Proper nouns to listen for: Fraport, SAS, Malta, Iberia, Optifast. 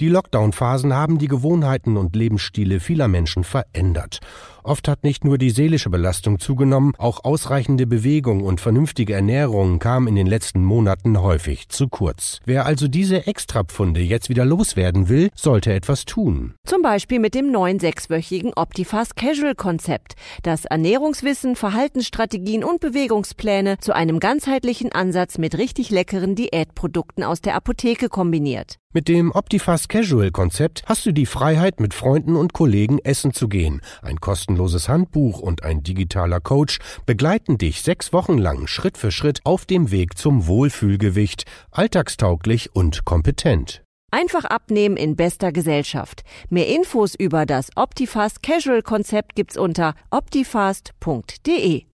Die Lockdown-Phasen haben die Gewohnheiten und Lebensstile vieler Menschen verändert. Oft hat nicht nur die seelische Belastung zugenommen, auch ausreichende Bewegung und vernünftige Ernährung kamen in den letzten Monaten häufig zu kurz. Wer also diese Extrapfunde jetzt wieder loswerden will, sollte etwas tun. Zum Beispiel mit dem neuen 6-wöchigen Optifast Casual-Konzept, das Ernährungswissen, Verhaltensstrategien und Bewegungspläne zu einem ganzheitlichen Ansatz mit richtig leckeren Diätprodukten aus der Apotheke kombiniert. Mit dem Optifast Casual-Konzept hast du die Freiheit, mit Freunden und Kollegen essen zu gehen. Ein kostenloses Handbuch und ein digitaler Coach begleiten dich 6 Wochen lang Schritt für Schritt auf dem Weg zum Wohlfühlgewicht, alltagstauglich und kompetent. Einfach abnehmen in bester Gesellschaft. Mehr Infos über das Optifast Casual-Konzept gibt's unter optifast.de.